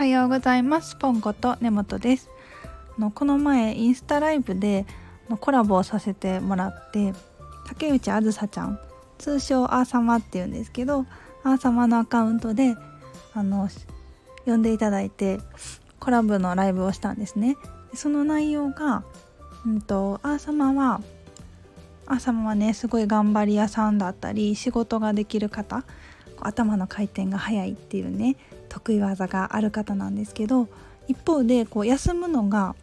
はようございます。ポンコと根本です。この前インスタライブでコラボをさせてもらって、竹内あずさちゃん、通称あーさまっていうんですけど、あーさまのアカウントで呼んでいただいてコラボのライブをしたんですね。その内容が、あーさまはね、すごい頑張り屋さんだったり、仕事ができる方、頭の回転が早いっていうね、得意技がある方なんですけど、一方で休むのが、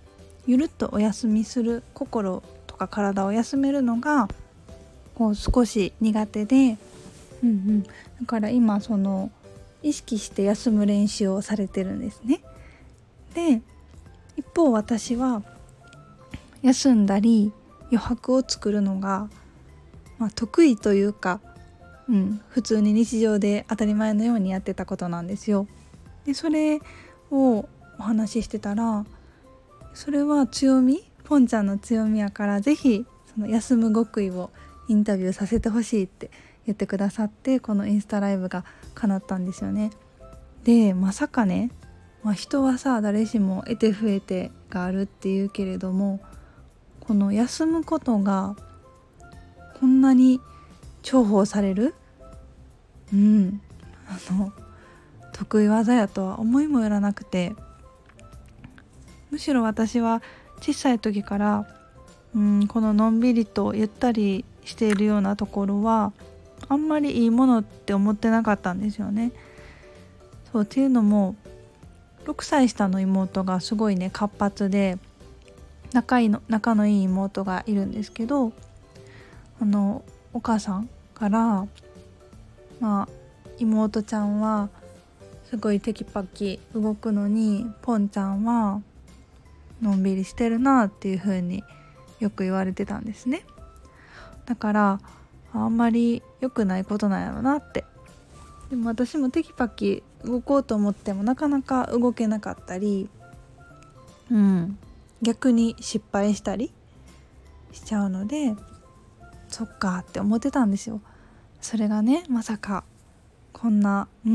ゆるっとお休みする、心とか体を休めるのが少し苦手で、だから今意識して休む練習をされてるんですね。で、一方私は休んだり余白を作るのが、得意というか、普通に日常で当たり前のようにやってたことなんですよ。で、それをお話ししてたら、それは強み、ポンちゃんの強みやから、ぜひ休む極意をインタビューさせてほしいって言ってくださって、このインスタライブが叶ったんですよね。で、まさかね、人はさ、誰しも得て増えてがあるっていうけれども、この休むことがこんなに重宝される、得意技やとは思いもよらなくて、むしろ私は小さい時から、こののんびりとゆったりしているようなところはあんまりいいものって思ってなかったんですよね。そうっていうのも、6歳下の妹がすごいね、活発で仲のいい妹がいるんですけど、お母さんから、妹ちゃんはすごいテキパキ動くのに、ポンちゃんはのんびりしてるなっていう風によく言われてたんですね。だからあんまり良くないことなんやろなって。でも私もテキパキ動こうと思ってもなかなか動けなかったり、逆に失敗したりしちゃうので、そっかって思ってたんですよ。それがね、まさかこんな、イ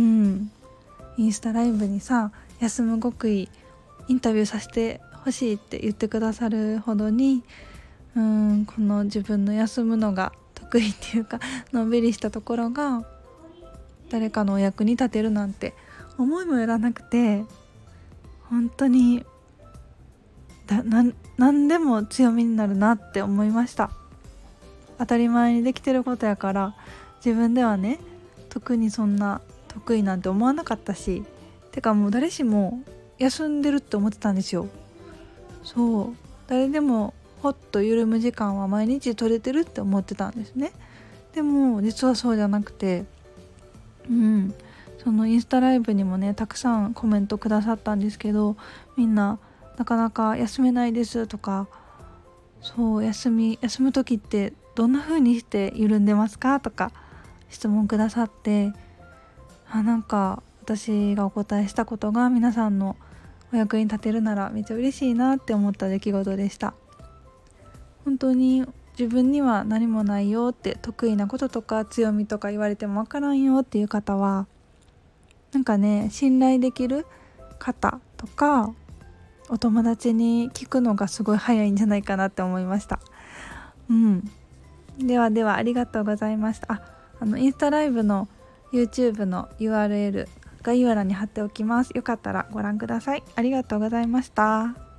ンスタライブにさ、休む極意インタビューさせてほしいって言ってくださるほどに、この自分の休むのが得意っていうか、のんびりしたところが誰かのお役に立てるなんて思いもよらなくて、本当に何でも強みになるなって思いました。当たり前にできてることやから、自分ではね、特にそんな得意なんて思わなかったし、てかもう誰しも休んでるって思ってたんですよ。そう、誰でもほっと緩む時間は毎日取れてるって思ってたんですね。でも実はそうじゃなくて、そのインスタライブにもね、たくさんコメントくださったんですけど、みんななかなか休めないですとか、そう休む時ってどんな風にして緩んでますかとか質問くださって、なんか私がお答えしたことが皆さんのお役に立てるならめっちゃ嬉しいなって思った出来事でした。本当に自分には何もないよって、得意なこととか強みとか言われてもわからんよっていう方は、なんかね、信頼できる方とかお友達に聞くのがすごい早いんじゃないかなって思いました。ではでは、ありがとうございました。インスタライブの YouTube の URL 概要欄に貼っておきます。よかったらご覧ください。ありがとうございました。